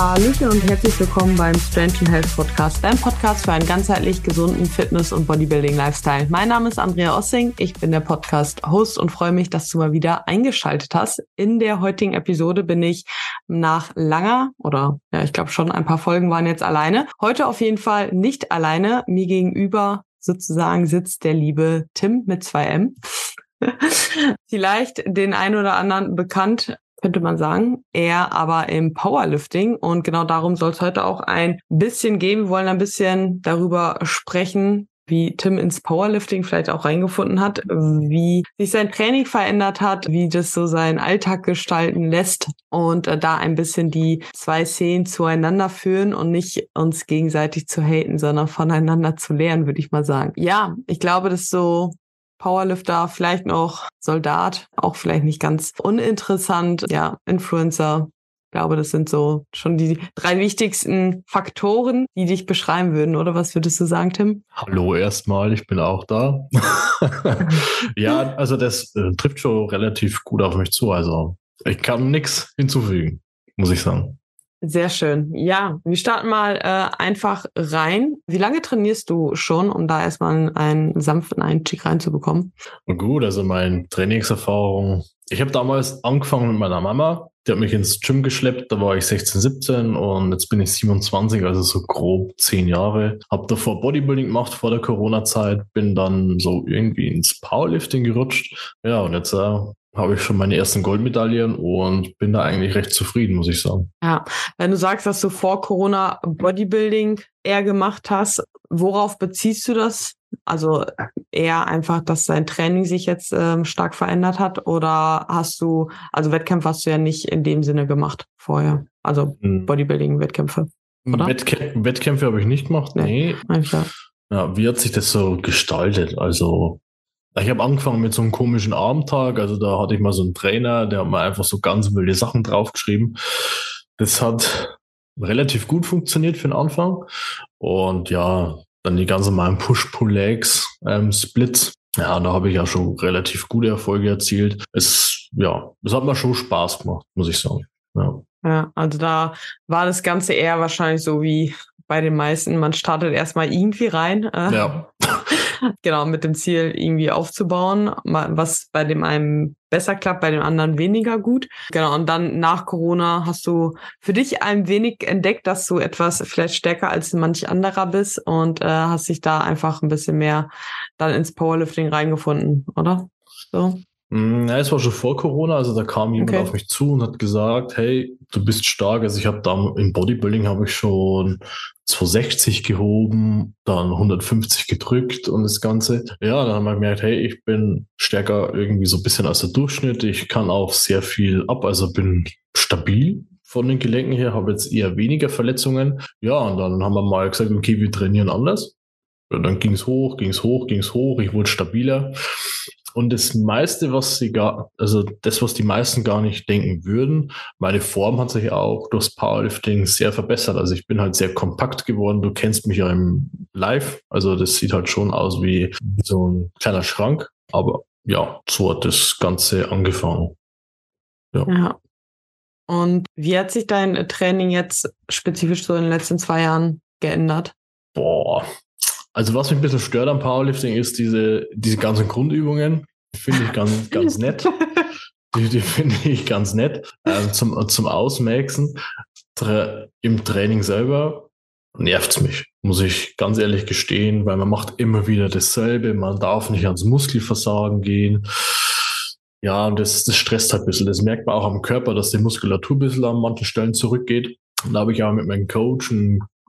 Hallöchen und herzlich willkommen beim Strength and Health Podcast, dein Podcast für einen ganzheitlich gesunden Fitness- und Bodybuilding-Lifestyle. Mein Name ist Andrea Ossing, ich bin der Podcast-Host und freue mich, dass du mal wieder eingeschaltet hast. In der heutigen Episode bin ich nach langer, oder ja, ich glaube schon ein paar Folgen waren jetzt alleine, heute auf jeden Fall nicht alleine, mir gegenüber sozusagen sitzt der liebe Tim mit 2M. Vielleicht den einen oder anderen bekannt, könnte man sagen, eher aber im Powerlifting, und genau darum soll es heute auch ein bisschen gehen. Wir wollen ein bisschen darüber sprechen, wie Tim ins Powerlifting vielleicht auch reingefunden hat, wie sich sein Training verändert hat, wie das so seinen Alltag gestalten lässt und da ein bisschen die zwei Szenen zueinander führen und nicht uns gegenseitig zu haten, sondern voneinander zu lernen, würde ich mal sagen. Ja, ich glaube, das so Powerlifter, vielleicht noch Soldat, auch vielleicht nicht ganz uninteressant. Ja, Influencer, ich glaube, das sind so schon die drei wichtigsten Faktoren, die dich beschreiben würden, oder? Was würdest du sagen, Tim? Hallo erstmal, ich bin auch da. Ja, also das trifft schon relativ gut auf mich zu. Also ich kann nichts hinzufügen, muss ich sagen. Sehr schön. Ja, wir starten mal einfach rein. Wie lange trainierst du schon, um da erstmal einen sanften Einstieg reinzubekommen? Gut, also meine Trainingserfahrung. Ich habe damals angefangen mit meiner Mama. Die hat mich ins Gym geschleppt. Da war ich 16, 17 und jetzt bin ich 27, also so grob 10 Jahre. Habe davor Bodybuilding gemacht vor der Corona-Zeit. Bin dann so irgendwie ins Powerlifting gerutscht. Ja, und jetzt habe ich schon meine ersten Goldmedaillen und bin da eigentlich recht zufrieden, muss ich sagen. Ja, wenn du sagst, dass du vor Corona Bodybuilding eher gemacht hast, worauf beziehst du das? Also eher einfach, dass dein Training sich jetzt stark verändert hat, oder hast du, also Wettkämpfe hast du ja nicht in dem Sinne gemacht vorher, also Bodybuilding-Wettkämpfe, oder? Wettkämpfe habe ich nicht gemacht, nee. Ja, wie hat sich das so gestaltet? Also ich habe angefangen mit so einem komischen Armtag, also da hatte ich mal so einen Trainer, der hat mir einfach so ganz wilde Sachen draufgeschrieben. Das hat relativ gut funktioniert für den Anfang. Und ja, dann die ganz normalen Push-Pull-Legs, Splits. Ja, da habe ich ja schon relativ gute Erfolge erzielt. Es hat mir schon Spaß gemacht, muss ich sagen. Ja, also da war das Ganze eher wahrscheinlich so wie bei den meisten, man startet erstmal irgendwie rein. Ja. Genau, mit dem Ziel irgendwie aufzubauen, was bei dem einen besser klappt, bei dem anderen weniger gut. Genau, und dann nach Corona hast du für dich ein wenig entdeckt, dass du etwas vielleicht stärker als manch anderer bist und hast dich da einfach ein bisschen mehr dann ins Powerlifting reingefunden, oder? So. Ja, es war schon vor Corona, also da kam jemand auf mich zu und hat gesagt, hey, du bist stark. Also ich habe da im Bodybuilding habe ich schon 260 gehoben, dann 150 gedrückt und das Ganze. Ja, dann haben wir gemerkt, hey, ich bin stärker irgendwie so ein bisschen als der Durchschnitt. Ich kann auch sehr viel ab, also bin stabil von den Gelenken her, habe jetzt eher weniger Verletzungen. Ja, und dann haben wir mal gesagt, okay, wir trainieren anders. Und dann ging es hoch. Ich wurde stabiler. Und das meiste, was die meisten gar nicht denken würden, meine Form hat sich auch durchs Powerlifting sehr verbessert. Also ich bin halt sehr kompakt geworden. Du kennst mich ja im Live. Also das sieht halt schon aus wie so ein kleiner Schrank. Aber ja, so hat das Ganze angefangen. Ja. Und wie hat sich dein Training jetzt spezifisch so in den letzten 2 Jahren geändert? Boah. Also was mich ein bisschen stört am Powerlifting ist diese ganzen Grundübungen. Finde ich ganz nett. Die finde ich ganz nett. Zum Ausmaxen. Im Training selber nervt es mich, muss ich ganz ehrlich gestehen, weil man macht immer wieder dasselbe. Man darf nicht ans Muskelversagen gehen. Ja, und das stresst halt ein bisschen. Das merkt man auch am Körper, dass die Muskulatur ein bisschen an manchen Stellen zurückgeht. Und da habe ich ja mit meinem Coach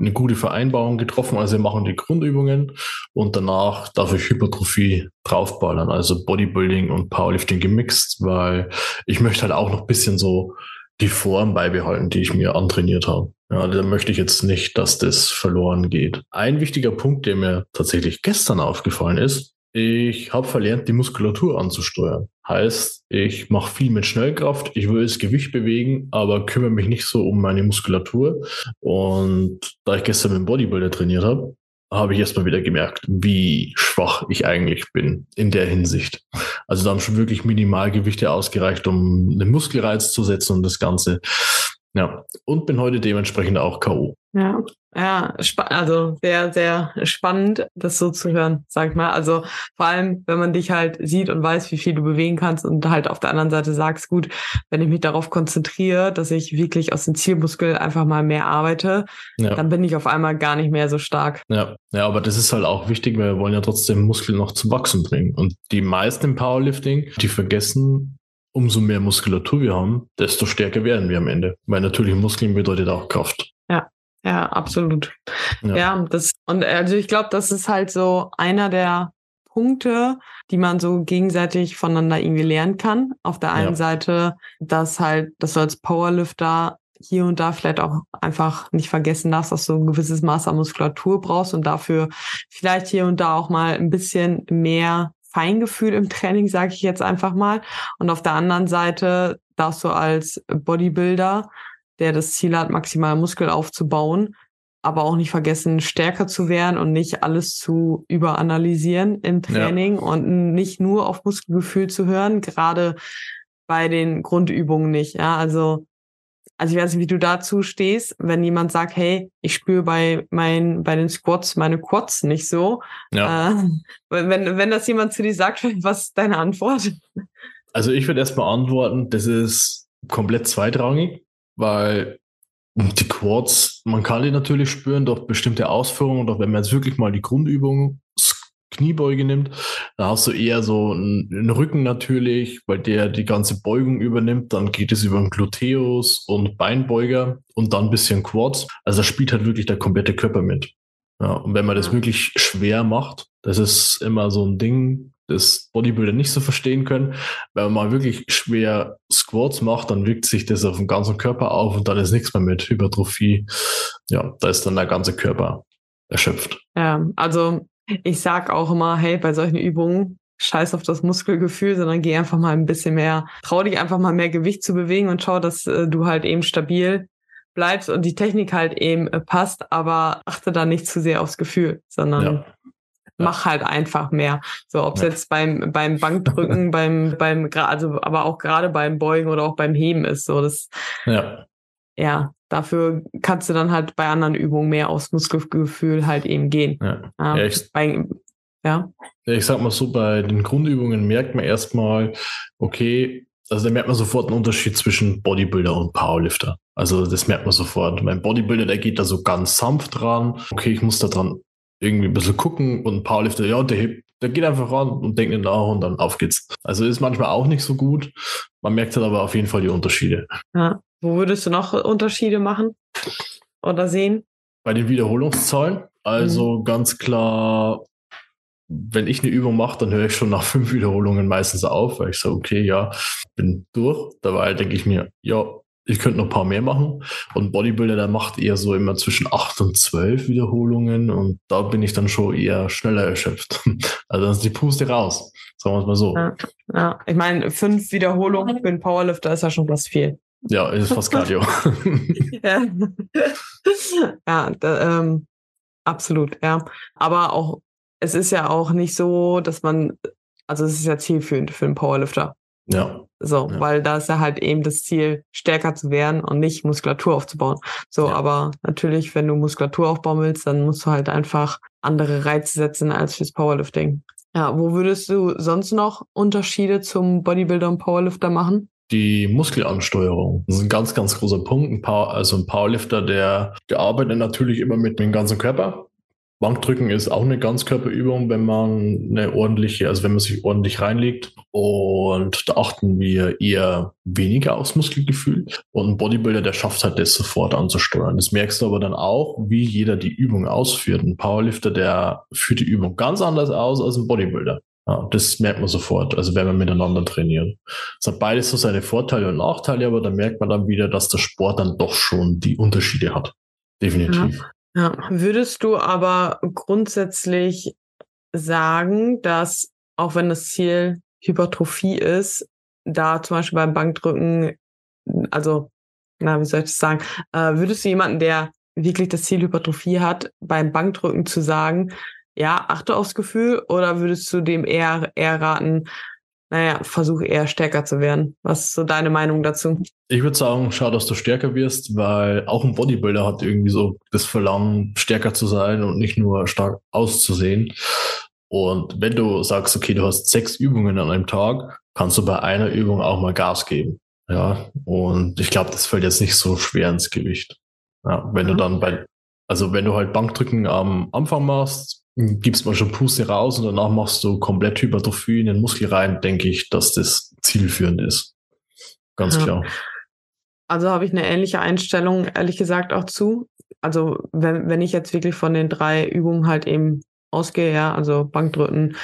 eine gute Vereinbarung getroffen. Also wir machen die Grundübungen und danach darf ich Hypertrophie draufballern, also Bodybuilding und Powerlifting gemixt, weil ich möchte halt auch noch ein bisschen so die Form beibehalten, die ich mir antrainiert habe. Ja, da möchte ich jetzt nicht, dass das verloren geht. Ein wichtiger Punkt, der mir tatsächlich gestern aufgefallen ist, ich habe verlernt, die Muskulatur anzusteuern. Heißt, ich mache viel mit Schnellkraft, ich will das Gewicht bewegen, aber kümmere mich nicht so um meine Muskulatur. Und da ich gestern mit dem Bodybuilder trainiert habe, habe ich erstmal wieder gemerkt, wie schwach ich eigentlich bin in der Hinsicht. Also da haben schon wirklich Minimalgewichte ausgereicht, um einen Muskelreiz zu setzen und das Ganze. Ja, und bin heute dementsprechend auch K.O. Ja, also sehr, sehr spannend, das so zu hören, sag ich mal. Also vor allem, wenn man dich halt sieht und weiß, wie viel du bewegen kannst und halt auf der anderen Seite sagst, gut, wenn ich mich darauf konzentriere, dass ich wirklich aus den Zielmuskeln einfach mal mehr arbeite, dann bin ich auf einmal gar nicht mehr so stark. Ja, aber das ist halt auch wichtig, weil wir wollen ja trotzdem Muskeln noch zum Wachsen bringen. Und die meisten im Powerlifting, die vergessen, umso mehr Muskulatur wir haben, desto stärker werden wir am Ende. Weil natürlich Muskeln bedeutet auch Kraft. Ja, absolut. Ja, das, und also ich glaube, das ist halt so einer der Punkte, die man so gegenseitig voneinander irgendwie lernen kann. Auf der einen Seite, dass halt, dass du als Powerlifter hier und da vielleicht auch einfach nicht vergessen darfst, dass du ein gewisses Maß an Muskulatur brauchst und dafür vielleicht hier und da auch mal ein bisschen mehr Feingefühl im Training, sage ich jetzt einfach mal. Und auf der anderen Seite darfst du als Bodybuilder, der das Ziel hat, maximal Muskel aufzubauen, aber auch nicht vergessen, stärker zu werden und nicht alles zu überanalysieren im Training und nicht nur auf Muskelgefühl zu hören, gerade bei den Grundübungen nicht. Ja, also ich weiß nicht, wie du dazu stehst, wenn jemand sagt, hey, ich spüre bei den Squats meine Quads nicht so. Ja. Wenn das jemand zu dir sagt, was ist deine Antwort? Also ich würde erstmal antworten, das ist komplett zweitrangig. Weil die Quads, man kann die natürlich spüren durch bestimmte Ausführungen, doch wenn man jetzt wirklich mal die Grundübung Kniebeuge nimmt, da hast du eher so einen Rücken natürlich, weil der die ganze Beugung übernimmt, dann geht es über den Gluteus und Beinbeuger und dann ein bisschen Quads. Also da spielt halt wirklich der komplette Körper mit. Ja, und wenn man das wirklich schwer macht, das ist immer so ein Ding, das Bodybuilder nicht so verstehen können. Wenn man wirklich schwer Squats macht, dann wirkt sich das auf den ganzen Körper auf und dann ist nichts mehr mit Hypertrophie. Ja, da ist dann der ganze Körper erschöpft. Ja, also ich sag auch immer, hey, bei solchen Übungen scheiß auf das Muskelgefühl, sondern geh einfach mal ein bisschen mehr, trau dich einfach mal mehr Gewicht zu bewegen und schau, dass du halt eben stabil bleibst und die Technik halt eben passt, aber achte da nicht zu sehr aufs Gefühl, sondern mach halt einfach mehr. So, ob es jetzt beim Bankdrücken, aber auch gerade beim Beugen oder auch beim Heben ist. So, das, dafür kannst du dann halt bei anderen Übungen mehr aufs Muskelgefühl halt eben gehen. Ich sag mal so, bei den Grundübungen merkt man erstmal, okay, also da merkt man sofort einen Unterschied zwischen Bodybuilder und Powerlifter. Also das merkt man sofort. Mein Bodybuilder, der geht da so ganz sanft ran. Okay, ich muss da dran irgendwie ein bisschen gucken und ein Powerlifter, der hebt, der geht einfach ran und denkt nicht nach und dann auf geht's. Also ist manchmal auch nicht so gut. Man merkt halt aber auf jeden Fall die Unterschiede. Ja. Wo würdest du noch Unterschiede machen oder sehen? Bei den Wiederholungszahlen. Also ganz klar, wenn ich eine Übung mache, dann höre ich schon nach 5 Wiederholungen meistens auf, weil ich sage, okay, bin durch. Dabei denke ich mir, ich könnte noch ein paar mehr machen. Und Bodybuilder, der macht eher so immer zwischen 8 und 12 Wiederholungen. Und da bin ich dann schon eher schneller erschöpft. Also dann ist die Puste raus. Sagen wir es mal so. Ja. Ich meine, 5 Wiederholungen für einen Powerlifter ist ja schon fast viel. Ja, ist fast Cardio. Absolut, ja. Aber auch, es ist ja auch nicht so, dass man, also es ist ja zielführend für einen Powerlifter. Ja. So, weil da ist ja halt eben das Ziel, stärker zu werden und nicht Muskulatur aufzubauen. So, aber natürlich, wenn du Muskulatur aufbauen willst, dann musst du halt einfach andere Reize setzen als fürs Powerlifting. Ja, wo würdest du sonst noch Unterschiede zum Bodybuilder und Powerlifter machen? Die Muskelansteuerung. Das ist ein ganz, ganz großer Punkt. Ein Powerlifter, der arbeitet natürlich immer mit dem ganzen Körper. Bankdrücken ist auch eine Ganzkörperübung, wenn man sich ordentlich reinlegt. Und da achten wir eher weniger aufs Muskelgefühl. Und ein Bodybuilder, der schafft halt das sofort anzusteuern. Das merkst du aber dann auch, wie jeder die Übung ausführt. Ein Powerlifter, der führt die Übung ganz anders aus als ein Bodybuilder. Ja, das merkt man sofort, also wenn man miteinander trainiert. Es hat beides so seine Vorteile und Nachteile, aber da merkt man dann wieder, dass der Sport dann doch schon die Unterschiede hat. Definitiv. Ja. Würdest du aber grundsätzlich sagen, dass, auch wenn das Ziel Hypertrophie ist, da zum Beispiel beim Bankdrücken, würdest du jemanden, der wirklich das Ziel Hypertrophie hat, beim Bankdrücken zu sagen, achte aufs Gefühl, oder würdest du dem eher raten, naja, versuch eher stärker zu werden. Was ist so deine Meinung dazu? Ich würde sagen, schau, dass du stärker wirst, weil auch ein Bodybuilder hat irgendwie so das Verlangen, stärker zu sein und nicht nur stark auszusehen. Und wenn du sagst, okay, du hast 6 Übungen an einem Tag, kannst du bei einer Übung auch mal Gas geben. Ja, und ich glaube, das fällt jetzt nicht so schwer ins Gewicht. Ja, wenn du dann wenn du halt Bankdrücken am Anfang machst, gibst mal schon Puste raus und danach machst du komplett Hypertrophie in den Muskel rein, denke ich, dass das zielführend ist. Ganz klar. Also habe ich eine ähnliche Einstellung, ehrlich gesagt, auch zu. Also wenn ich jetzt wirklich von den 3 Übungen halt eben ausgehe, ja, also Bankdrücken,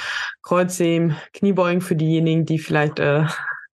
Kreuzheben, Kniebeugen für diejenigen, die vielleicht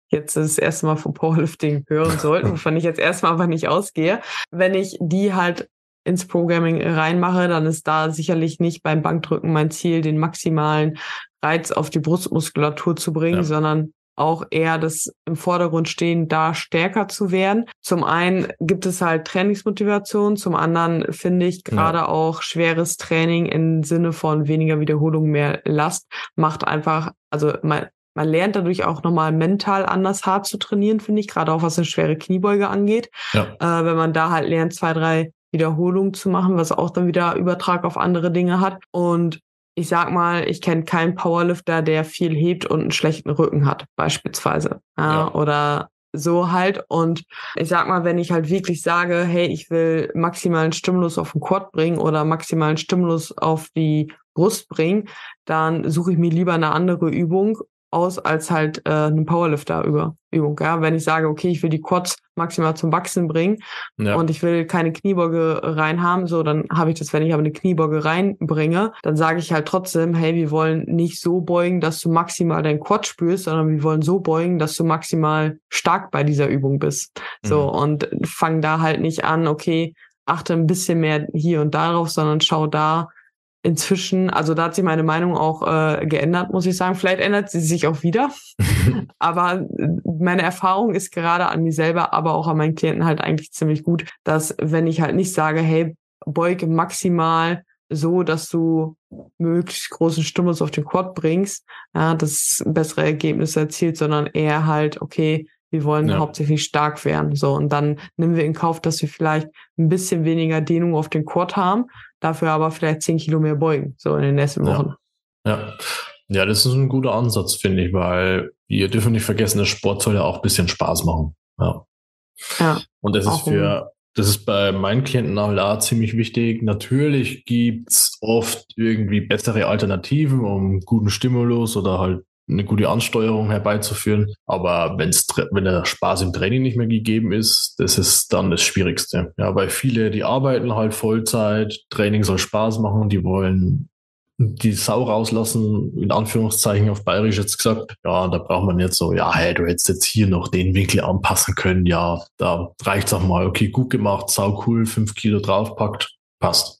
jetzt das erste Mal von Powerlifting hören sollten, wovon ich jetzt erstmal aber nicht ausgehe. Wenn ich die halt ins Programming reinmache, dann ist da sicherlich nicht beim Bankdrücken mein Ziel, den maximalen Reiz auf die Brustmuskulatur zu bringen, sondern auch eher das im Vordergrund stehen, da stärker zu werden. Zum einen gibt es halt Trainingsmotivation, zum anderen finde ich gerade auch schweres Training im Sinne von weniger Wiederholung, mehr Last macht einfach, also man lernt dadurch auch nochmal mental anders hart zu trainieren, finde ich, gerade auch was eine schwere Kniebeuge angeht. Ja. Wenn man da halt lernt, 2, 3 Wiederholungen zu machen, was auch dann wieder Übertrag auf andere Dinge hat. Und ich sag mal, ich kenne keinen Powerlifter, der viel hebt und einen schlechten Rücken hat, beispielsweise. Ja. Oder so halt. Und ich sag mal, wenn ich halt wirklich sage, hey, ich will maximalen Stimulus auf den Quad bringen oder maximalen Stimulus auf die Brust bringen, dann suche ich mir lieber eine andere Übung aus als halt eine Powerlifter-Übung. Ja? Wenn ich sage, okay, ich will die Quads maximal zum Wachsen bringen und ich will keine Kniebeuge reinhaben, so, dann habe ich das, wenn ich aber eine Kniebeuge reinbringe, dann sage ich halt trotzdem, hey, wir wollen nicht so beugen, dass du maximal deinen Quad spürst, sondern wir wollen so beugen, dass du maximal stark bei dieser Übung bist. So, und fang da halt nicht an, okay, achte ein bisschen mehr hier und darauf, sondern schau da, inzwischen, also da hat sich meine Meinung auch geändert, muss ich sagen. Vielleicht ändert sie sich auch wieder. Aber meine Erfahrung ist gerade an mir selber, aber auch an meinen Klienten halt eigentlich ziemlich gut, dass wenn ich halt nicht sage, hey, beuge maximal so, dass du möglichst großen Stimulus auf den Quad bringst, ja, das bessere Ergebnisse erzielt, sondern eher halt, okay, wir wollen hauptsächlich stark werden. So, und dann nehmen wir in Kauf, dass wir vielleicht ein bisschen weniger Dehnung auf den Quad haben, dafür aber vielleicht 10 Kilo mehr beugen, so in den nächsten Wochen. Ja, das ist ein guter Ansatz, finde ich, weil wir dürfen nicht vergessen, der Sport soll ja auch ein bisschen Spaß machen. Ja. Und das ist bei meinen Klienten auch da ziemlich wichtig. Natürlich gibt's oft irgendwie bessere Alternativen, um guten Stimulus oder halt eine gute Ansteuerung herbeizuführen. Aber wenn der Spaß im Training nicht mehr gegeben ist, das ist dann das Schwierigste. Ja, weil viele, die arbeiten halt Vollzeit, Training soll Spaß machen, die wollen die Sau rauslassen, in Anführungszeichen auf Bayerisch jetzt gesagt. Ja, da braucht man jetzt so, ja, hey, du hättest jetzt hier noch den Winkel anpassen können. Ja, da reicht's auch mal. Okay, gut gemacht, sau cool, 5 Kilo draufpackt, passt.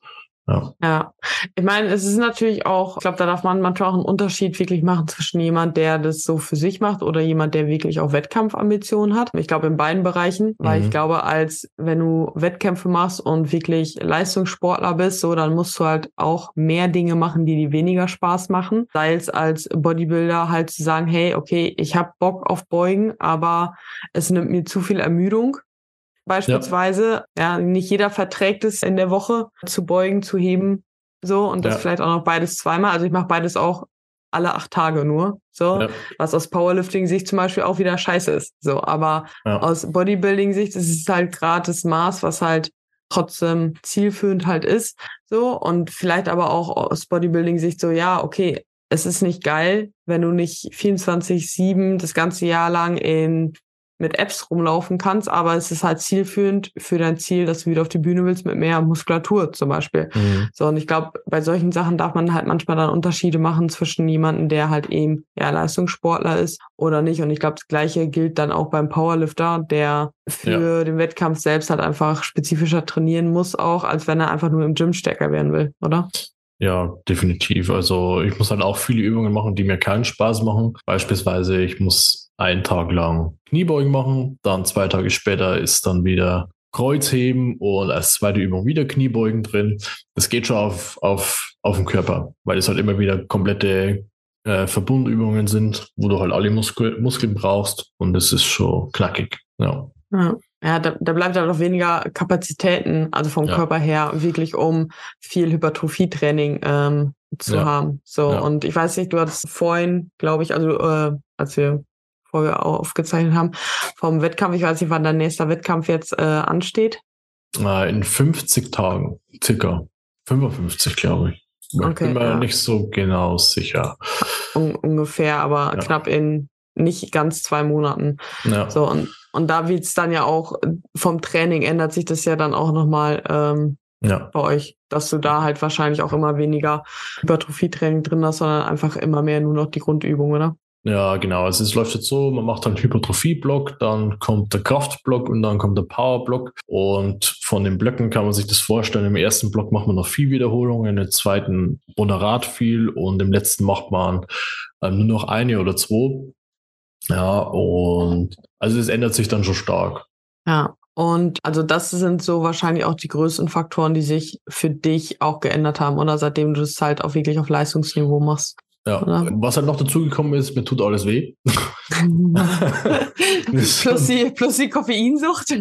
Ja, ich meine, es ist natürlich auch, ich glaube, da darf man manchmal auch einen Unterschied wirklich machen zwischen jemand, der das so für sich macht oder jemand, der wirklich auch Wettkampfambitionen hat. Ich glaube, in beiden Bereichen, weil ich glaube, wenn du Wettkämpfe machst und wirklich Leistungssportler bist, so, dann musst du halt auch mehr Dinge machen, die dir weniger Spaß machen. Sei es als Bodybuilder halt zu sagen, hey, okay, ich habe Bock auf Beugen, aber es nimmt mir zu viel Ermüdung. Beispielsweise, ja, nicht jeder verträgt es in der Woche, zu beugen, zu heben, so, und das vielleicht auch noch beides zweimal. Also ich mache beides auch alle 8 Tage nur, so, was aus Powerlifting-Sicht zum Beispiel auch wieder scheiße ist, so, aber aus Bodybuilding-Sicht ist es halt gerade das Maß, was halt trotzdem zielführend halt ist, so, und vielleicht aber auch aus Bodybuilding-Sicht so, ja, okay, es ist nicht geil, wenn du nicht 24/7 das ganze Jahr lang mit Apps rumlaufen kannst, aber es ist halt zielführend für dein Ziel, dass du wieder auf die Bühne willst mit mehr Muskulatur zum Beispiel. So, und ich glaube, bei solchen Sachen darf man halt manchmal dann Unterschiede machen zwischen jemandem, der halt eben Leistungssportler ist oder nicht. Und ich glaube, das Gleiche gilt dann auch beim Powerlifter, der für den Wettkampf selbst halt einfach spezifischer trainieren muss auch, als wenn er einfach nur im Gym stärker werden will, oder? Ja, definitiv. Also ich muss halt auch viele Übungen machen, die mir keinen Spaß machen. Beispielsweise, ich muss einen Tag lang Kniebeugen machen, dann 2 Tage später ist dann wieder Kreuzheben und als zweite Übung wieder Kniebeugen drin. Das geht schon auf den Körper, weil es halt immer wieder komplette Verbundübungen sind, wo du halt alle Muskeln brauchst, und das ist schon knackig. Ja, da bleibt halt auch weniger Kapazitäten, also vom Körper her, wirklich um viel Hypertrophie-Training zu haben. So, und ich weiß nicht, du hattest vorhin, glaube ich, also als wir vorher aufgezeichnet haben, vom Wettkampf, ich weiß nicht, wann dein nächster Wettkampf jetzt ansteht. In 50 Tagen, circa 55, glaube ich. Okay, bin mir nicht so genau sicher. Ungefähr, aber knapp in nicht ganz 2 Monaten. Ja. So, und da wird es dann ja auch vom Training, ändert sich das ja dann auch nochmal bei euch, dass du da halt wahrscheinlich auch immer weniger Hypertrophie-Training drin hast, sondern einfach immer mehr nur noch die Grundübung, oder? Ja, genau. Also es läuft jetzt so, man macht einen Hypertrophie-Block, dann kommt der Kraft-Block und dann kommt der Power-Block. Und von den Blöcken kann man sich das vorstellen. Im ersten Block macht man noch viel Wiederholungen, im zweiten moderat viel und im letzten macht man nur noch 1 oder 2. Ja, und also es ändert sich dann schon stark. Ja, und also das sind so wahrscheinlich auch die größten Faktoren, die sich für dich auch geändert haben, oder? Seitdem du das halt auch wirklich auf Leistungsniveau machst. Ja, oder? Was halt noch dazugekommen ist, mir tut alles weh. plus die Koffeinsucht.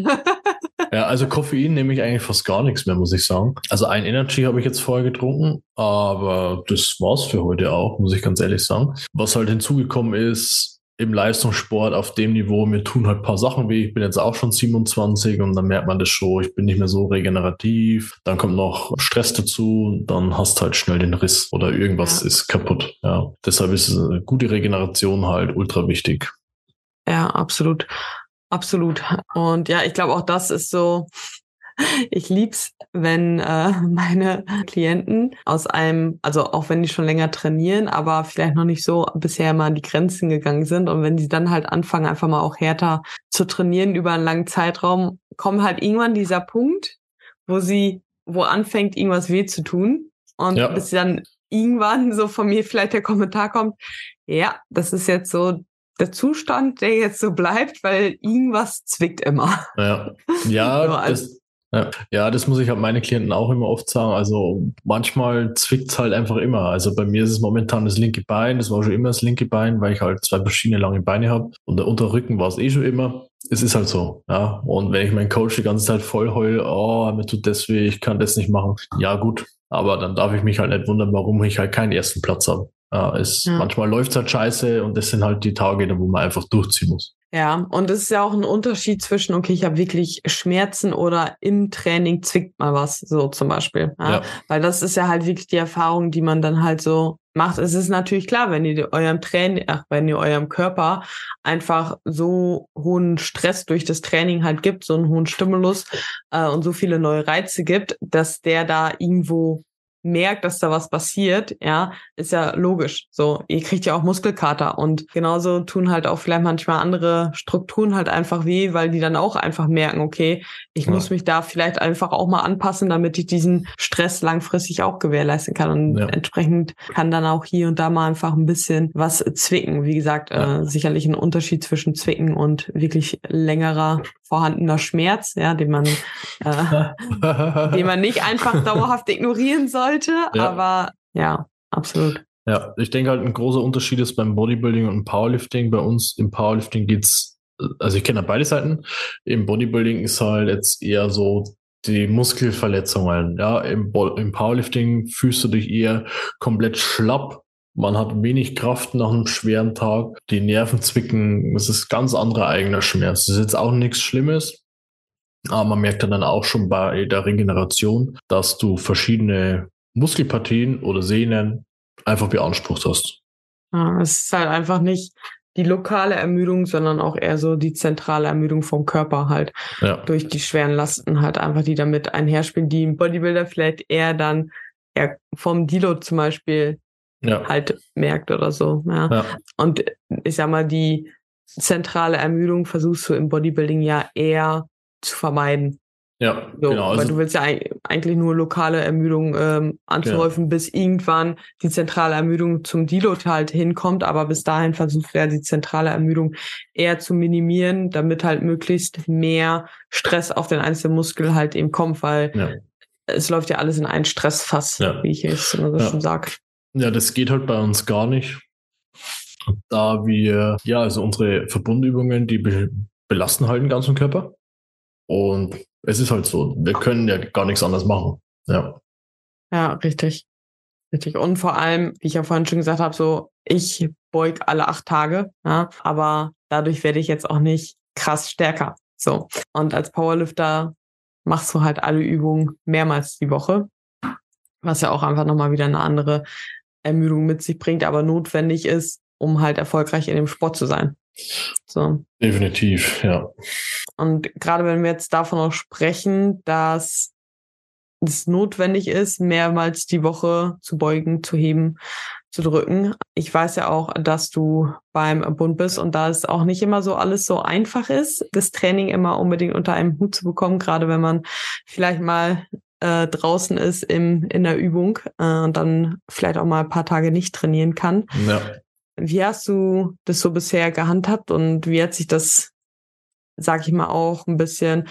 Ja, also Koffein nehme ich eigentlich fast gar nichts mehr, muss ich sagen. Also 1 Energy habe ich jetzt vorher getrunken, aber das war's für heute auch, muss ich ganz ehrlich sagen. Was halt hinzugekommen ist im Leistungssport auf dem Niveau, mir tun halt ein paar Sachen weh. Ich bin jetzt auch schon 27 und dann merkt man das schon, ich bin nicht mehr so regenerativ. Dann kommt noch Stress dazu, dann hast halt schnell den Riss oder irgendwas ist kaputt. Ja. Deshalb ist eine gute Regeneration halt ultra wichtig. Ja, absolut. Absolut. Und ja, ich glaube auch das ist so, ich lieb's, wenn meine Klienten aus einem, also auch wenn die schon länger trainieren, aber vielleicht noch nicht so bisher mal an die Grenzen gegangen sind, und wenn sie dann halt anfangen, einfach mal auch härter zu trainieren über einen langen Zeitraum, kommt halt irgendwann dieser Punkt, wo anfängt, irgendwas weh zu tun, und bis dann irgendwann so von mir vielleicht der Kommentar kommt, ja, das ist jetzt so der Zustand, der jetzt so bleibt, weil irgendwas zwickt immer. Ja, so, also, das muss ich halt meine Klienten auch immer oft sagen. Also manchmal zwickt es halt einfach immer. Also bei mir ist es momentan das linke Bein. Das war schon immer das linke Bein, weil ich halt 2 verschiedene lange Beine habe. Und der Unterrücken war es eh schon immer. Es ist halt so. Ja. Und wenn ich meinen Coach die ganze Zeit voll heule, oh, mir tut das weh, ich kann das nicht machen. Ja gut, aber dann darf ich mich halt nicht wundern, warum ich halt keinen ersten Platz habe. Manchmal läuft es halt scheiße, und das sind halt die Tage, wo man einfach durchziehen muss. Ja, und es ist ja auch ein Unterschied zwischen, okay, ich habe wirklich Schmerzen oder im Training zwickt mal was, so zum Beispiel. Ja. Weil das ist ja halt wirklich die Erfahrung, die man dann halt so macht. Es ist natürlich klar, wenn ihr eurem Körper einfach so hohen Stress durch das Training halt gibt, so einen hohen Stimulus und so viele neue Reize gibt, dass der da irgendwo merkt, dass da was passiert, ja, ist ja logisch. So, ihr kriegt ja auch Muskelkater, und genauso tun halt auch vielleicht manchmal andere Strukturen halt einfach weh, weil die dann auch einfach merken, okay, ich muss mich da vielleicht einfach auch mal anpassen, damit ich diesen Stress langfristig auch gewährleisten kann, und entsprechend kann dann auch hier und da mal einfach ein bisschen was zwicken. Wie gesagt, sicherlich ein Unterschied zwischen zwicken und wirklich längerer vorhandener Schmerz, ja, den man nicht einfach dauerhaft ignorieren sollte, aber ja, absolut. Ja, ich denke halt, ein großer Unterschied ist beim Bodybuilding und Powerlifting. Bei uns im Powerlifting geht's, also ich kenne halt beide Seiten. Im Bodybuilding ist halt jetzt eher so die Muskelverletzungen. Ja, im Powerlifting fühlst du dich eher komplett schlapp. Man hat wenig Kraft nach einem schweren Tag. Die Nerven zwicken. Es ist ganz anderer eigener Schmerz. Das ist jetzt auch nichts Schlimmes. Aber man merkt dann auch schon bei der Regeneration, dass du verschiedene Muskelpartien oder Sehnen einfach beansprucht hast. Ja, es ist halt einfach nicht die lokale Ermüdung, sondern auch eher so die zentrale Ermüdung vom Körper halt. Ja. Durch die schweren Lasten halt einfach, die damit einherspielen, die im Bodybuilder vielleicht eher vom Deload zum Beispiel halt merkt oder so. Ja. Ja. Und ich sag mal, die zentrale Ermüdung versuchst du im Bodybuilding ja eher zu vermeiden. Ja, so, genau. Weil du willst ja eigentlich nur lokale Ermüdung anzuhäufen, bis irgendwann die zentrale Ermüdung zum Deload halt hinkommt, aber bis dahin versucht er, die zentrale Ermüdung eher zu minimieren, damit halt möglichst mehr Stress auf den einzelnen Muskel halt eben kommt, weil es läuft ja alles in einen Stressfass, wie ich jetzt immer so schon sage. Ja, das geht halt bei uns gar nicht. da wir, ja, also unsere Verbundübungen, die belasten halt den ganzen Körper. Und es ist halt so, wir können ja gar nichts anderes machen. Ja, ja, richtig. Richtig. Und vor allem, wie ich ja vorhin schon gesagt habe, so, ich beuge alle 8 Tage, ja, aber dadurch werde ich jetzt auch nicht krass stärker. So. Und als Powerlifter machst du halt alle Übungen mehrmals die Woche, was ja auch einfach nochmal wieder eine andere Ermüdung mit sich bringt, aber notwendig ist, um halt erfolgreich in dem Sport zu sein. So. Definitiv, ja. Und gerade wenn wir jetzt davon auch sprechen, dass es notwendig ist, mehrmals die Woche zu beugen, zu heben, zu drücken. Ich weiß ja auch, dass du beim Bund bist und da es auch nicht immer so alles so einfach ist, das Training immer unbedingt unter einem Hut zu bekommen, gerade wenn man vielleicht mal draußen ist in der Übung und dann vielleicht auch mal ein paar Tage nicht trainieren kann. Ja. Wie hast du das so bisher gehandhabt und wie hat sich das, sag ich mal, auch ein bisschen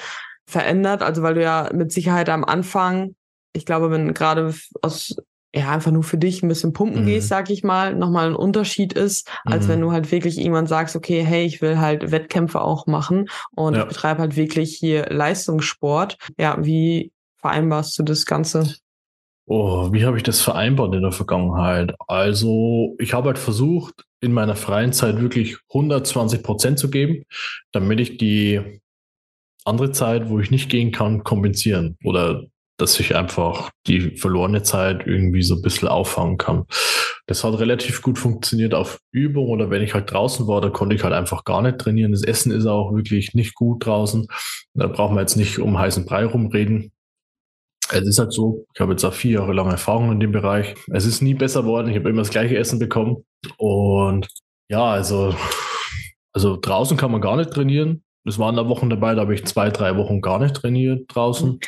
verändert? Also weil du ja mit Sicherheit am Anfang, ich glaube, wenn gerade aus ja einfach nur für dich ein bisschen pumpen gehst, sag ich mal, nochmal ein Unterschied ist, als wenn du halt wirklich jemand sagst, okay, hey, ich will halt Wettkämpfe auch machen und ich betreibe halt wirklich hier Leistungssport. Ja, wie vereinbarst du das Ganze? Oh, wie habe ich das vereinbart in der Vergangenheit? Also ich habe halt versucht, in meiner freien Zeit wirklich 120% zu geben, damit ich die andere Zeit, wo ich nicht gehen kann, kompensieren oder dass ich einfach die verlorene Zeit irgendwie so ein bisschen auffangen kann. Das hat relativ gut funktioniert auf Übung oder wenn ich halt draußen war, da konnte ich halt einfach gar nicht trainieren. Das Essen ist auch wirklich nicht gut draußen. Da brauchen wir jetzt nicht um heißen Brei rumreden. Es ist halt so, ich habe jetzt auch 4 Jahre lange Erfahrung in dem Bereich. Es ist nie besser geworden. Ich habe immer das gleiche Essen bekommen. Und ja, also draußen kann man gar nicht trainieren. Es waren da Wochen dabei, da habe ich 2-3 Wochen gar nicht trainiert draußen.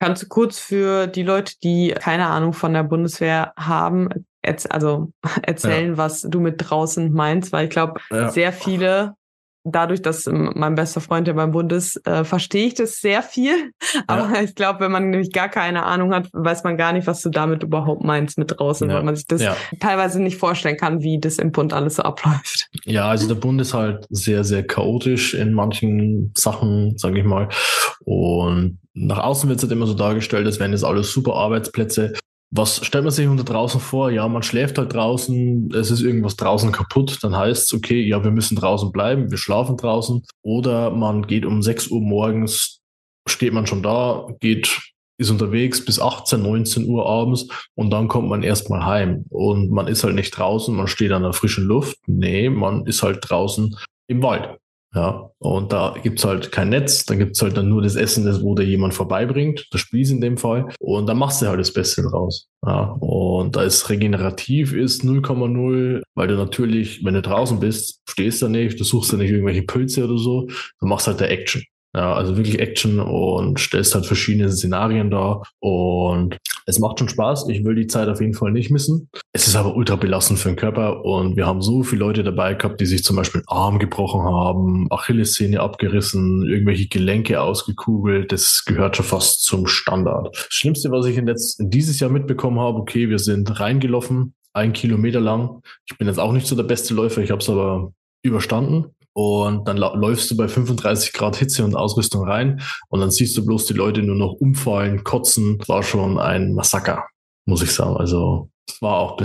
Kannst du kurz für die Leute, die keine Ahnung von der Bundeswehr haben, erzählen, was du mit draußen meinst? Weil ich glaube, sehr viele, dadurch, dass mein bester Freund ja beim Bund ist, verstehe ich das sehr viel. Aber ich glaube, wenn man nämlich gar keine Ahnung hat, weiß man gar nicht, was du damit überhaupt meinst mit draußen, weil man sich das teilweise nicht vorstellen kann, wie das im Bund alles so abläuft. Ja, also der Bund ist halt sehr, sehr chaotisch in manchen Sachen, sage ich mal. Und nach außen wird es halt immer so dargestellt, als wären das alles super Arbeitsplätze. Was stellt man sich unter draußen vor? Ja, man schläft halt draußen, es ist irgendwas draußen kaputt, dann heißt es, okay, ja, wir müssen draußen bleiben, wir schlafen draußen. Oder man geht um 6 Uhr morgens, steht man schon da, ist unterwegs bis 18, 19 Uhr abends und dann kommt man erstmal heim. Und man ist halt nicht draußen, man steht an der frischen Luft. Nee, man ist halt draußen im Wald. Ja, und da gibt es halt kein Netz, dann gibt es halt dann nur das Essen, das wo dir jemand vorbeibringt, das Spieß in dem Fall, und dann machst du halt das Beste draus. Ja, und da ist regenerativ ist 0,0, weil du natürlich, wenn du draußen bist, stehst du nicht, du suchst ja nicht irgendwelche Pilze oder so, du machst halt da Action. Ja, also wirklich Action und stellst halt verschiedene Szenarien dar und es macht schon Spaß. Ich will die Zeit auf jeden Fall nicht missen. Es ist aber ultra belastend für den Körper und wir haben so viele Leute dabei gehabt, die sich zum Beispiel einen Arm gebrochen haben, Achillessehne abgerissen, irgendwelche Gelenke ausgekugelt. Das gehört schon fast zum Standard. Das Schlimmste, was ich dieses Jahr mitbekommen habe, okay, wir sind reingelaufen, 1 Kilometer lang. Ich bin jetzt auch nicht so der beste Läufer, ich habe es aber überstanden. Und dann läufst du bei 35 Grad Hitze und Ausrüstung rein und dann siehst du bloß die Leute nur noch umfallen, kotzen. Das war schon ein Massaker, muss ich sagen. Also es war auch ein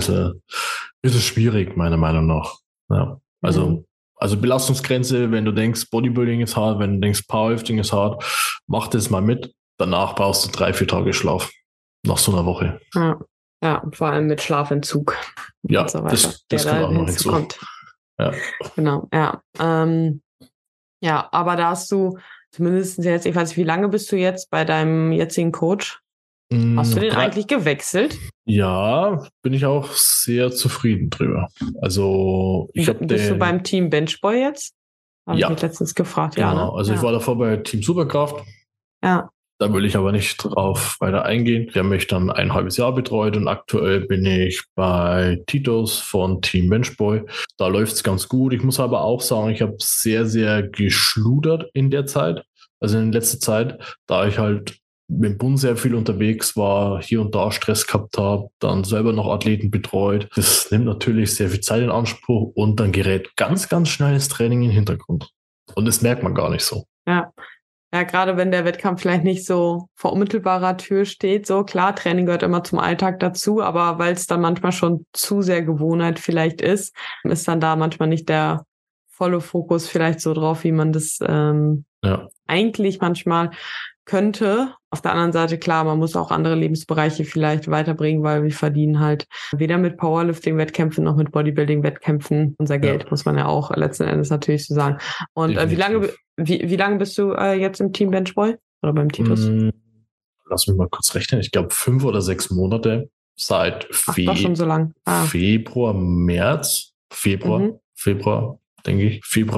bisschen schwierig, meiner Meinung nach. Ja, also Belastungsgrenze, wenn du denkst, Bodybuilding ist hart, wenn du denkst, Powerlifting ist hart, mach das mal mit. Danach brauchst du 3-4 Tage Schlaf nach so einer Woche. Ja, ja, vor allem mit Schlafentzug. Ja, so das kommt auch noch hinzu. Ja. Genau, ja. Ja, aber da hast du zumindest jetzt, ich weiß nicht, wie lange bist du jetzt bei deinem jetzigen Coach? Hast du den eigentlich gewechselt? Ja, bin ich auch sehr zufrieden drüber. Also, bist du beim Team Benchboy jetzt? Habe ich mich letztens gefragt. Genau. Ja, ne? Also ich war davor bei Team Superkraft. Ja. Da will ich aber nicht drauf weiter eingehen. Die haben mich dann ein halbes Jahr betreut und aktuell bin ich bei Titos von Team Benchboy. Da läuft es ganz gut. Ich muss aber auch sagen, ich habe sehr, sehr geschludert in der Zeit, also in letzter Zeit, da ich halt mit dem Bund sehr viel unterwegs war, hier und da Stress gehabt habe, dann selber noch Athleten betreut. Das nimmt natürlich sehr viel Zeit in Anspruch und dann gerät ganz, ganz schnell das Training in den Hintergrund. Und das merkt man gar nicht so. Ja, gerade wenn der Wettkampf vielleicht nicht so vor unmittelbarer Tür steht, so klar, Training gehört immer zum Alltag dazu, aber weil es dann manchmal schon zu sehr Gewohnheit vielleicht ist, ist dann da manchmal nicht der volle Fokus vielleicht so drauf, wie man das eigentlich manchmal könnte. Auf der anderen Seite, klar, man muss auch andere Lebensbereiche vielleicht weiterbringen, weil wir verdienen halt weder mit Powerlifting-Wettkämpfen noch mit Bodybuilding-Wettkämpfen unser Geld, muss man ja auch letzten Endes natürlich so sagen. Und wie lange bist du jetzt im Team Benchboy oder beim Titos? Lass mich mal kurz rechnen. Ich glaube 5 oder 6 Monate seit Februar,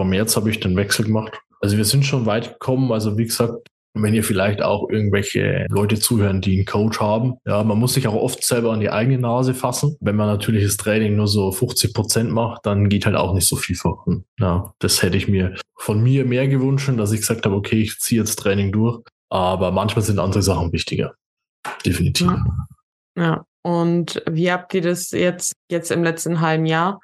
März habe ich den Wechsel gemacht. Also wir sind schon weit gekommen. Also wie gesagt, wenn ihr vielleicht auch irgendwelche Leute zuhören, die einen Coach haben. Ja, man muss sich auch oft selber an die eigene Nase fassen. Wenn man natürlich das Training nur so 50% macht, dann geht halt auch nicht so viel voran. Ja, das hätte ich mir von mir mehr gewünscht, dass ich gesagt habe, okay, ich ziehe jetzt Training durch. Aber manchmal sind andere Sachen wichtiger. Definitiv. Ja. Und wie habt ihr das jetzt im letzten halben Jahr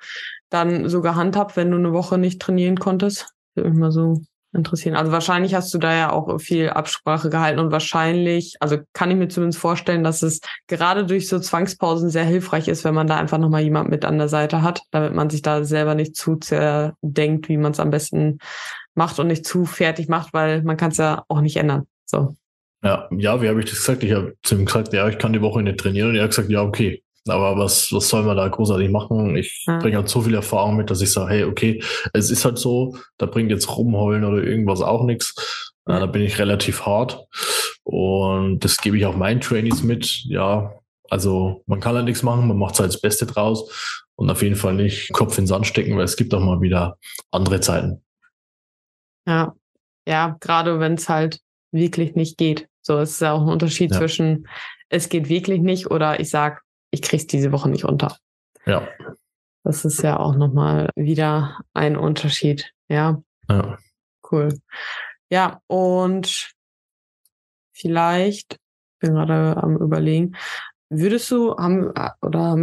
dann so gehandhabt, wenn du eine Woche nicht trainieren konntest? Immer so interessieren. Also wahrscheinlich hast du da ja auch viel Absprache gehalten und wahrscheinlich, also kann ich mir zumindest vorstellen, dass es gerade durch so Zwangspausen sehr hilfreich ist, wenn man da einfach nochmal jemand mit an der Seite hat, damit man sich da selber nicht zu zerdenkt, wie man es am besten macht und nicht zu fertig macht, weil man kann es ja auch nicht ändern. So. Ja, wie habe ich das gesagt? Ich habe zu ihm gesagt, ja, ich kann die Woche nicht trainieren und er hat gesagt, ja, okay. Aber was soll man da großartig machen? Ich bringe halt so viel Erfahrung mit, dass ich sage, hey, okay, es ist halt so, da bringt jetzt Rumheulen oder irgendwas auch nichts. Da bin ich relativ hart und das gebe ich auch meinen Trainees mit. Ja, also man kann halt nichts machen, man macht halt das Beste draus und auf jeden Fall nicht Kopf in den Sand stecken, weil es gibt auch mal wieder andere Zeiten. Ja, gerade wenn es halt wirklich nicht geht. So, es ist ja auch ein Unterschied zwischen es geht wirklich nicht oder ich sage, ich krieg's diese Woche nicht unter. Ja. Das ist ja auch nochmal wieder ein Unterschied. Ja. Cool. Ja, und vielleicht, ich bin gerade am Überlegen, haben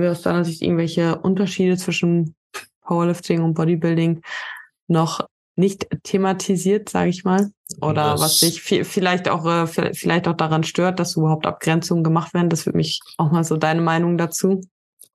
wir aus deiner Sicht irgendwelche Unterschiede zwischen Powerlifting und Bodybuilding noch nicht thematisiert, sage ich mal? Oder das, was dich vielleicht auch daran stört, dass überhaupt Abgrenzungen gemacht werden? Das würde mich auch mal so deine Meinung dazu.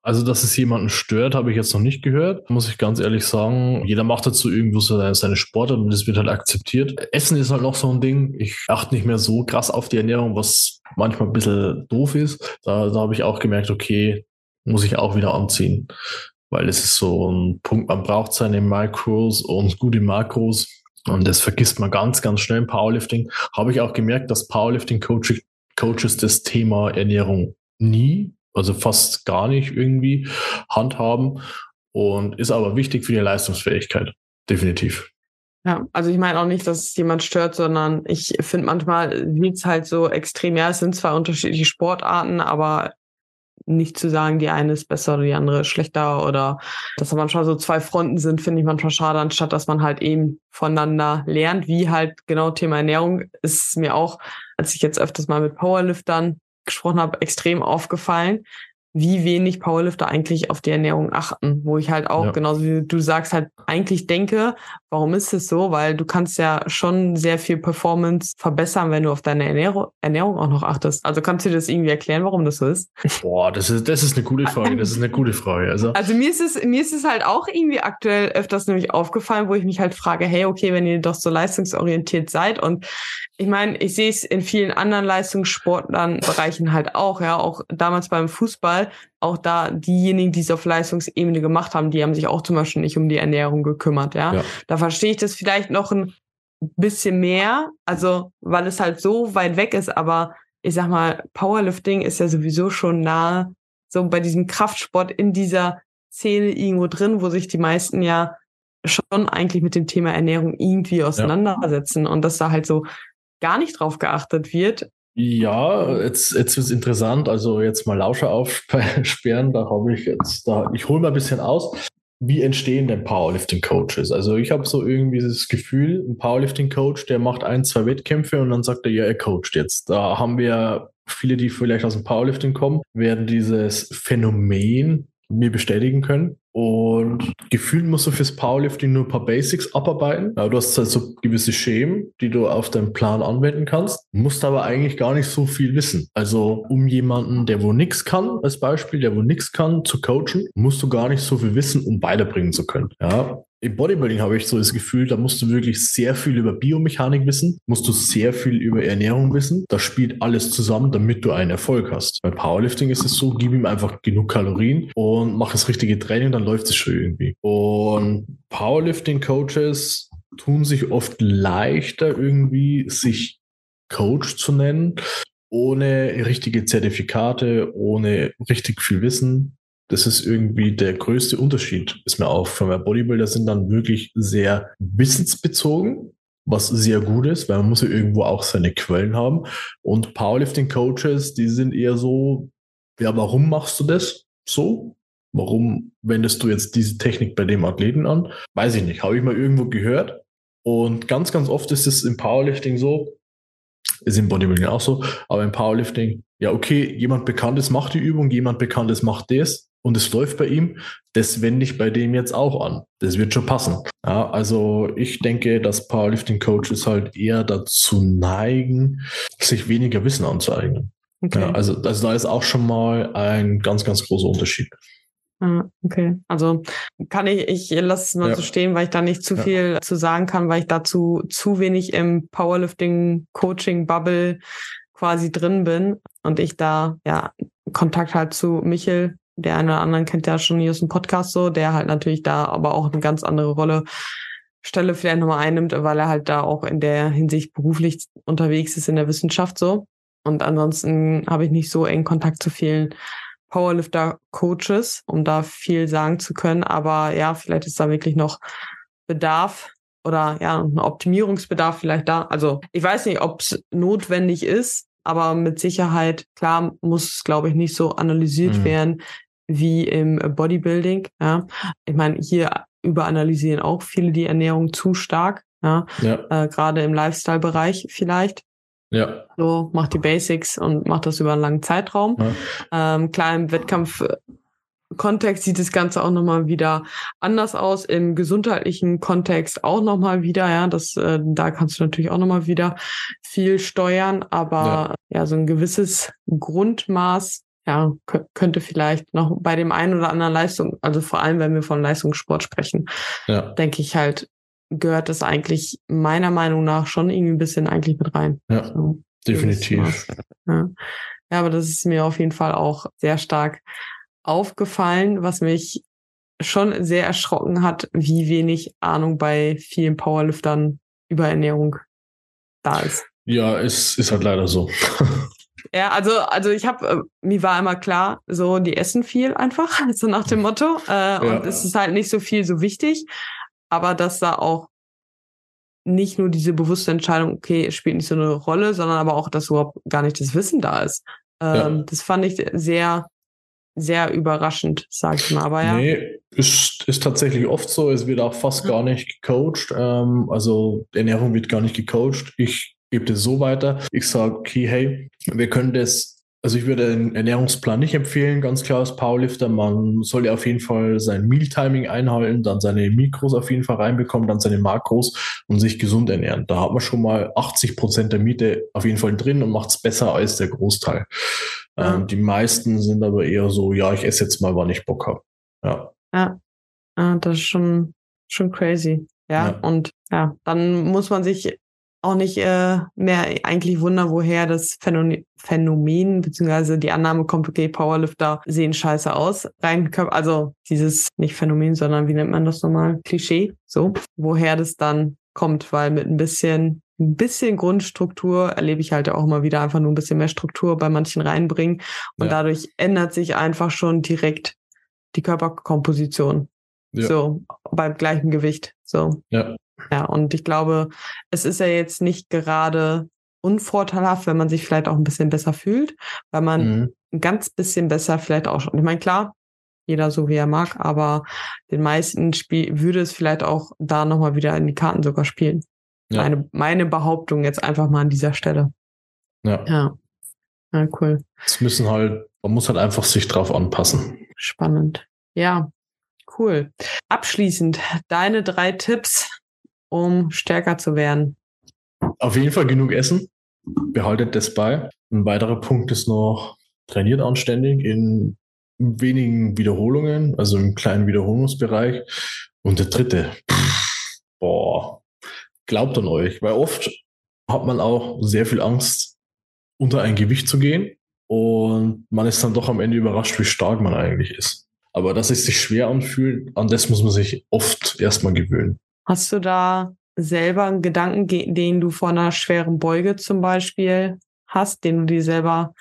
Also, dass es jemanden stört, habe ich jetzt noch nicht gehört. Muss ich ganz ehrlich sagen. Jeder macht dazu irgendwo seine Sportart und das wird halt akzeptiert. Essen ist halt noch so ein Ding. Ich achte nicht mehr so krass auf die Ernährung, was manchmal ein bisschen doof ist. Da habe ich auch gemerkt, okay, muss ich auch wieder anziehen. Weil es ist so ein Punkt, man braucht seine Micros und gute Makros. Und das vergisst man ganz, ganz schnell im Powerlifting. Habe ich auch gemerkt, dass Powerlifting-Coaches das Thema Ernährung nie, also fast gar nicht irgendwie handhaben und ist aber wichtig für die Leistungsfähigkeit. Definitiv. Ja, also ich meine auch nicht, dass es jemand stört, sondern ich finde manchmal sieht es halt so extrem. Ja, es sind zwar unterschiedliche Sportarten, aber nicht zu sagen, die eine ist besser oder die andere ist schlechter oder dass da manchmal so zwei Fronten sind, finde ich manchmal schade, anstatt dass man halt eben voneinander lernt, wie halt genau Thema Ernährung ist mir auch, als ich jetzt öfters mal mit Powerliftern gesprochen habe, extrem aufgefallen, wie wenig Powerlifter eigentlich auf die Ernährung achten, wo ich halt auch, genauso wie du sagst, halt eigentlich denke, warum ist es so? Weil du kannst ja schon sehr viel Performance verbessern, wenn du auf deine Ernährung auch noch achtest. Also kannst du dir das irgendwie erklären, warum das so ist? Boah, das ist eine gute Frage. Also mir ist es halt auch irgendwie aktuell öfters nämlich aufgefallen, wo ich mich halt frage, hey, okay, wenn ihr doch so leistungsorientiert seid und ich meine, ich sehe es in vielen anderen Leistungssportbereichen halt auch, auch damals beim Fußball, auch da diejenigen, die es auf Leistungsebene gemacht haben, die haben sich auch zum Beispiel nicht um die Ernährung gekümmert, ja. Da verstehe ich das vielleicht noch ein bisschen mehr, also weil es halt so weit weg ist, aber ich sag mal, Powerlifting ist ja sowieso schon nahe, so bei diesem Kraftsport in dieser Szene irgendwo drin, wo sich die meisten ja schon eigentlich mit dem Thema Ernährung irgendwie auseinandersetzen und dass da halt so gar nicht drauf geachtet wird. Ja, jetzt wird es interessant. Also jetzt mal Lauscher aufsperren, da habe ich jetzt, ich hole mal ein bisschen aus. wie entstehen denn Powerlifting-Coaches? Also ich habe so irgendwie das Gefühl, ein Powerlifting-Coach, der macht 1, 2 Wettkämpfe und dann sagt er, ja, er coacht jetzt. Da haben wir viele, die vielleicht aus dem Powerlifting kommen, werden dieses Phänomen mir bestätigen können. Und gefühlt musst du fürs Powerlifting nur ein paar Basics abarbeiten. Ja, du hast halt so gewisse Schemen, die du auf deinen Plan anwenden kannst, musst aber eigentlich gar nicht so viel wissen. Also um jemanden, der wo nichts kann, als Beispiel, der wo nichts kann, zu coachen, musst du gar nicht so viel wissen, um weiterbringen zu können. Ja. Im Bodybuilding habe ich so das Gefühl, da musst du wirklich sehr viel über Biomechanik wissen, musst du sehr viel über Ernährung wissen. Das spielt alles zusammen, damit du einen Erfolg hast. Bei Powerlifting ist es so, gib ihm einfach genug Kalorien und mach das richtige Training, dann läuft es schon irgendwie. Und Powerlifting-Coaches tun sich oft leichter irgendwie, sich Coach zu nennen, ohne richtige Zertifikate, ohne richtig viel Wissen. Das ist irgendwie der größte Unterschied, ist mir aufgefallen. Bodybuilder sind dann wirklich sehr wissensbezogen, was sehr gut ist, weil man muss ja irgendwo auch seine Quellen haben. Und Powerlifting-Coaches, die sind eher so, ja, warum machst du das so? Warum wendest du jetzt diese Technik bei dem Athleten an? Weiß ich nicht, habe ich mal irgendwo gehört. Und ganz, ganz oft ist es im Powerlifting so, ist im Bodybuilding auch so, aber im Powerlifting, ja okay, jemand Bekanntes macht die Übung, jemand Bekanntes macht das. Und es läuft bei ihm, das wende ich bei dem jetzt auch an. Das wird schon passen. Ja, also ich denke, dass Powerlifting-Coaches halt eher dazu neigen, sich weniger Wissen anzueignen. Okay. Ja, also da ist auch schon mal ein ganz, ganz großer Unterschied. Ah, okay. Also kann ich lasse es mal so stehen, weil ich da nicht zu viel zu sagen kann, weil ich dazu zu wenig im Powerlifting-Coaching-Bubble quasi drin bin und ich da Kontakt halt zu Michel, der einen oder anderen kennt ja schon hier aus dem Podcast so, der halt natürlich da aber auch eine ganz andere Stelle vielleicht nochmal einnimmt, weil er halt da auch in der Hinsicht beruflich unterwegs ist in der Wissenschaft so. Und ansonsten habe ich nicht so engen Kontakt zu vielen Powerlifter-Coaches, um da viel sagen zu können. Aber ja, vielleicht ist da wirklich noch Bedarf oder ein Optimierungsbedarf vielleicht da. Also ich weiß nicht, ob es notwendig ist, aber mit Sicherheit, klar, muss es, glaube ich, nicht so analysiert werden wie im Bodybuilding. Ja. Ich meine, hier überanalysieren auch viele die Ernährung zu stark, gerade im Lifestyle-Bereich vielleicht. Ja. So, mach die Basics und mach das über einen langen Zeitraum. Ja. Klar, im Wettkampfkontext sieht das Ganze auch nochmal wieder anders aus, im gesundheitlichen Kontext auch nochmal wieder, da kannst du natürlich auch nochmal wieder viel steuern, aber so ein gewisses Grundmaß, könnte vielleicht noch bei dem einen oder anderen Leistung, also vor allem, wenn wir von Leistungssport sprechen, denke ich halt, gehört das eigentlich meiner Meinung nach schon irgendwie ein bisschen eigentlich mit rein. Ja, so, definitiv. Ja, aber das ist mir auf jeden Fall auch sehr stark aufgefallen, was mich schon sehr erschrocken hat, wie wenig Ahnung bei vielen Powerliftern über Ernährung da ist. Ja, es ist halt leider so. Ja, also ich habe, mir war immer klar, so die essen viel einfach, so nach dem Motto. Und es ist halt nicht so viel so wichtig. Aber dass da auch nicht nur diese bewusste Entscheidung, okay, es spielt nicht so eine Rolle, sondern aber auch, dass überhaupt gar nicht das Wissen da ist. Das fand ich sehr, sehr überraschend, sag ich mal. Aber nee, ist tatsächlich oft so. Es wird auch fast gar nicht gecoacht. Also Ernährung wird gar nicht gecoacht. Ich gebe das so weiter. Ich sage, okay, hey, wir können das. Also ich würde einen Ernährungsplan nicht empfehlen, ganz klar als Powerlifter. Man soll ja auf jeden Fall sein Mealtiming einhalten, dann seine Mikros auf jeden Fall reinbekommen, dann seine Makros und sich gesund ernähren. Da hat man schon mal 80% der Miete auf jeden Fall drin und macht es besser als der Großteil. Die meisten sind aber eher so, ich esse jetzt mal, wann ich Bock habe. Ja, das ist schon crazy. Ja, und dann muss man sich auch nicht mehr eigentlich wundern, woher das Phänomen beziehungsweise die Annahme kommt, okay, Powerlifter sehen scheiße aus. Also dieses, nicht Phänomen, sondern wie nennt man das nochmal? Klischee, so. Woher das dann kommt, weil mit ein bisschen Grundstruktur erlebe ich halt auch mal wieder einfach nur ein bisschen mehr Struktur bei manchen reinbringen und dadurch ändert sich einfach schon direkt die Körperkomposition. Ja. So, beim gleichen Gewicht, so. Ja. Ja, und ich glaube, es ist ja jetzt nicht gerade unvorteilhaft, wenn man sich vielleicht auch ein bisschen besser fühlt, weil man ein ganz bisschen besser vielleicht auch schon, ich meine, klar, jeder so, wie er mag, aber den meisten würde es vielleicht auch da nochmal wieder in die Karten sogar spielen. Ja. Meine Behauptung jetzt einfach mal an dieser Stelle. Ja. Ja, ja, cool. Man muss halt einfach sich drauf anpassen. Spannend. Ja, cool. Abschließend, deine 3 Tipps, um stärker zu werden. Auf jeden Fall genug essen. Behaltet das bei. Ein weiterer Punkt ist noch, trainiert anständig in wenigen Wiederholungen, also im kleinen Wiederholungsbereich. Und der dritte, glaubt an euch, weil oft hat man auch sehr viel Angst, unter ein Gewicht zu gehen. Und man ist dann doch am Ende überrascht, wie stark man eigentlich ist. Aber dass es sich schwer anfühlt, an das muss man sich oft erstmal gewöhnen. Hast du da selber einen Gedanken, den du vor einer schweren Beuge zum Beispiel hast, den du dir selber,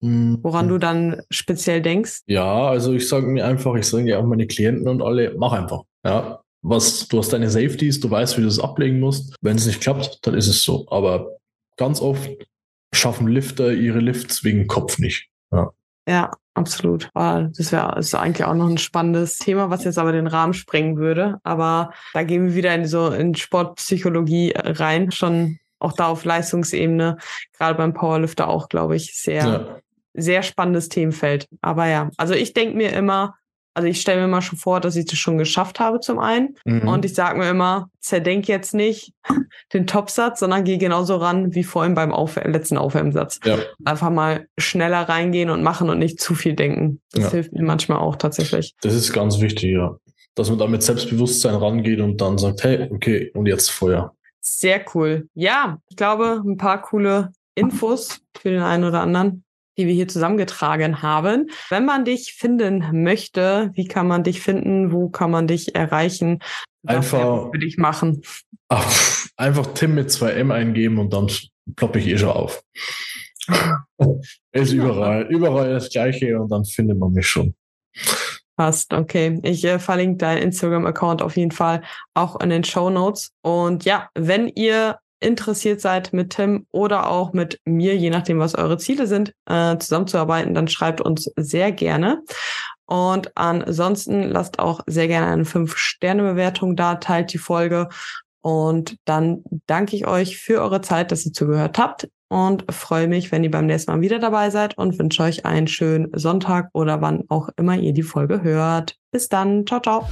woran du dann speziell denkst? Ja, also ich sage ja auch meine Klienten und alle, mach einfach. Ja, du hast deine Safeties, du weißt, wie du es ablegen musst. Wenn es nicht klappt, dann ist es so. Aber ganz oft schaffen Lifter ihre Lifts wegen Kopf nicht. Ja, ja, absolut. Das ist eigentlich auch noch ein spannendes Thema, was jetzt aber den Rahmen sprengen würde. Aber da gehen wir wieder in Sportpsychologie rein, schon auch da auf Leistungsebene, gerade beim Powerlifter auch, glaube ich, sehr spannendes Themenfeld. Aber ja, also ich stelle mir immer schon vor, dass ich das schon geschafft habe zum einen. Mhm. Und ich sage mir immer, zerdenk jetzt nicht den Topsatz, sondern gehe genauso ran wie vorhin beim letzten Aufwärmsatz. Ja. Einfach mal schneller reingehen und machen und nicht zu viel denken. Das hilft mir manchmal auch tatsächlich. Das ist ganz wichtig, ja. Dass man da mit Selbstbewusstsein rangeht und dann sagt, hey, okay, und jetzt Feuer. Sehr cool. Ja, ich glaube, ein paar coole Infos für den einen oder anderen, die wir hier zusammengetragen haben. Wenn man dich finden möchte, wie kann man dich finden? Wo kann man dich erreichen? Was für dich machen? Einfach Tim mit 2M eingeben und dann ploppe ich schon auf. Ist überall das Gleiche und dann findet man mich schon. Passt, okay. Ich verlinke deinen Instagram-Account auf jeden Fall auch in den Shownotes. Und ja, wenn ihr interessiert seid, mit Tim oder auch mit mir, je nachdem, was eure Ziele sind, zusammenzuarbeiten, dann schreibt uns sehr gerne. Und ansonsten lasst auch sehr gerne eine 5-Sterne-Bewertung da, teilt die Folge. Und dann danke ich euch für eure Zeit, dass ihr zugehört habt und freue mich, wenn ihr beim nächsten Mal wieder dabei seid und wünsche euch einen schönen Sonntag oder wann auch immer ihr die Folge hört. Bis dann. Ciao, ciao.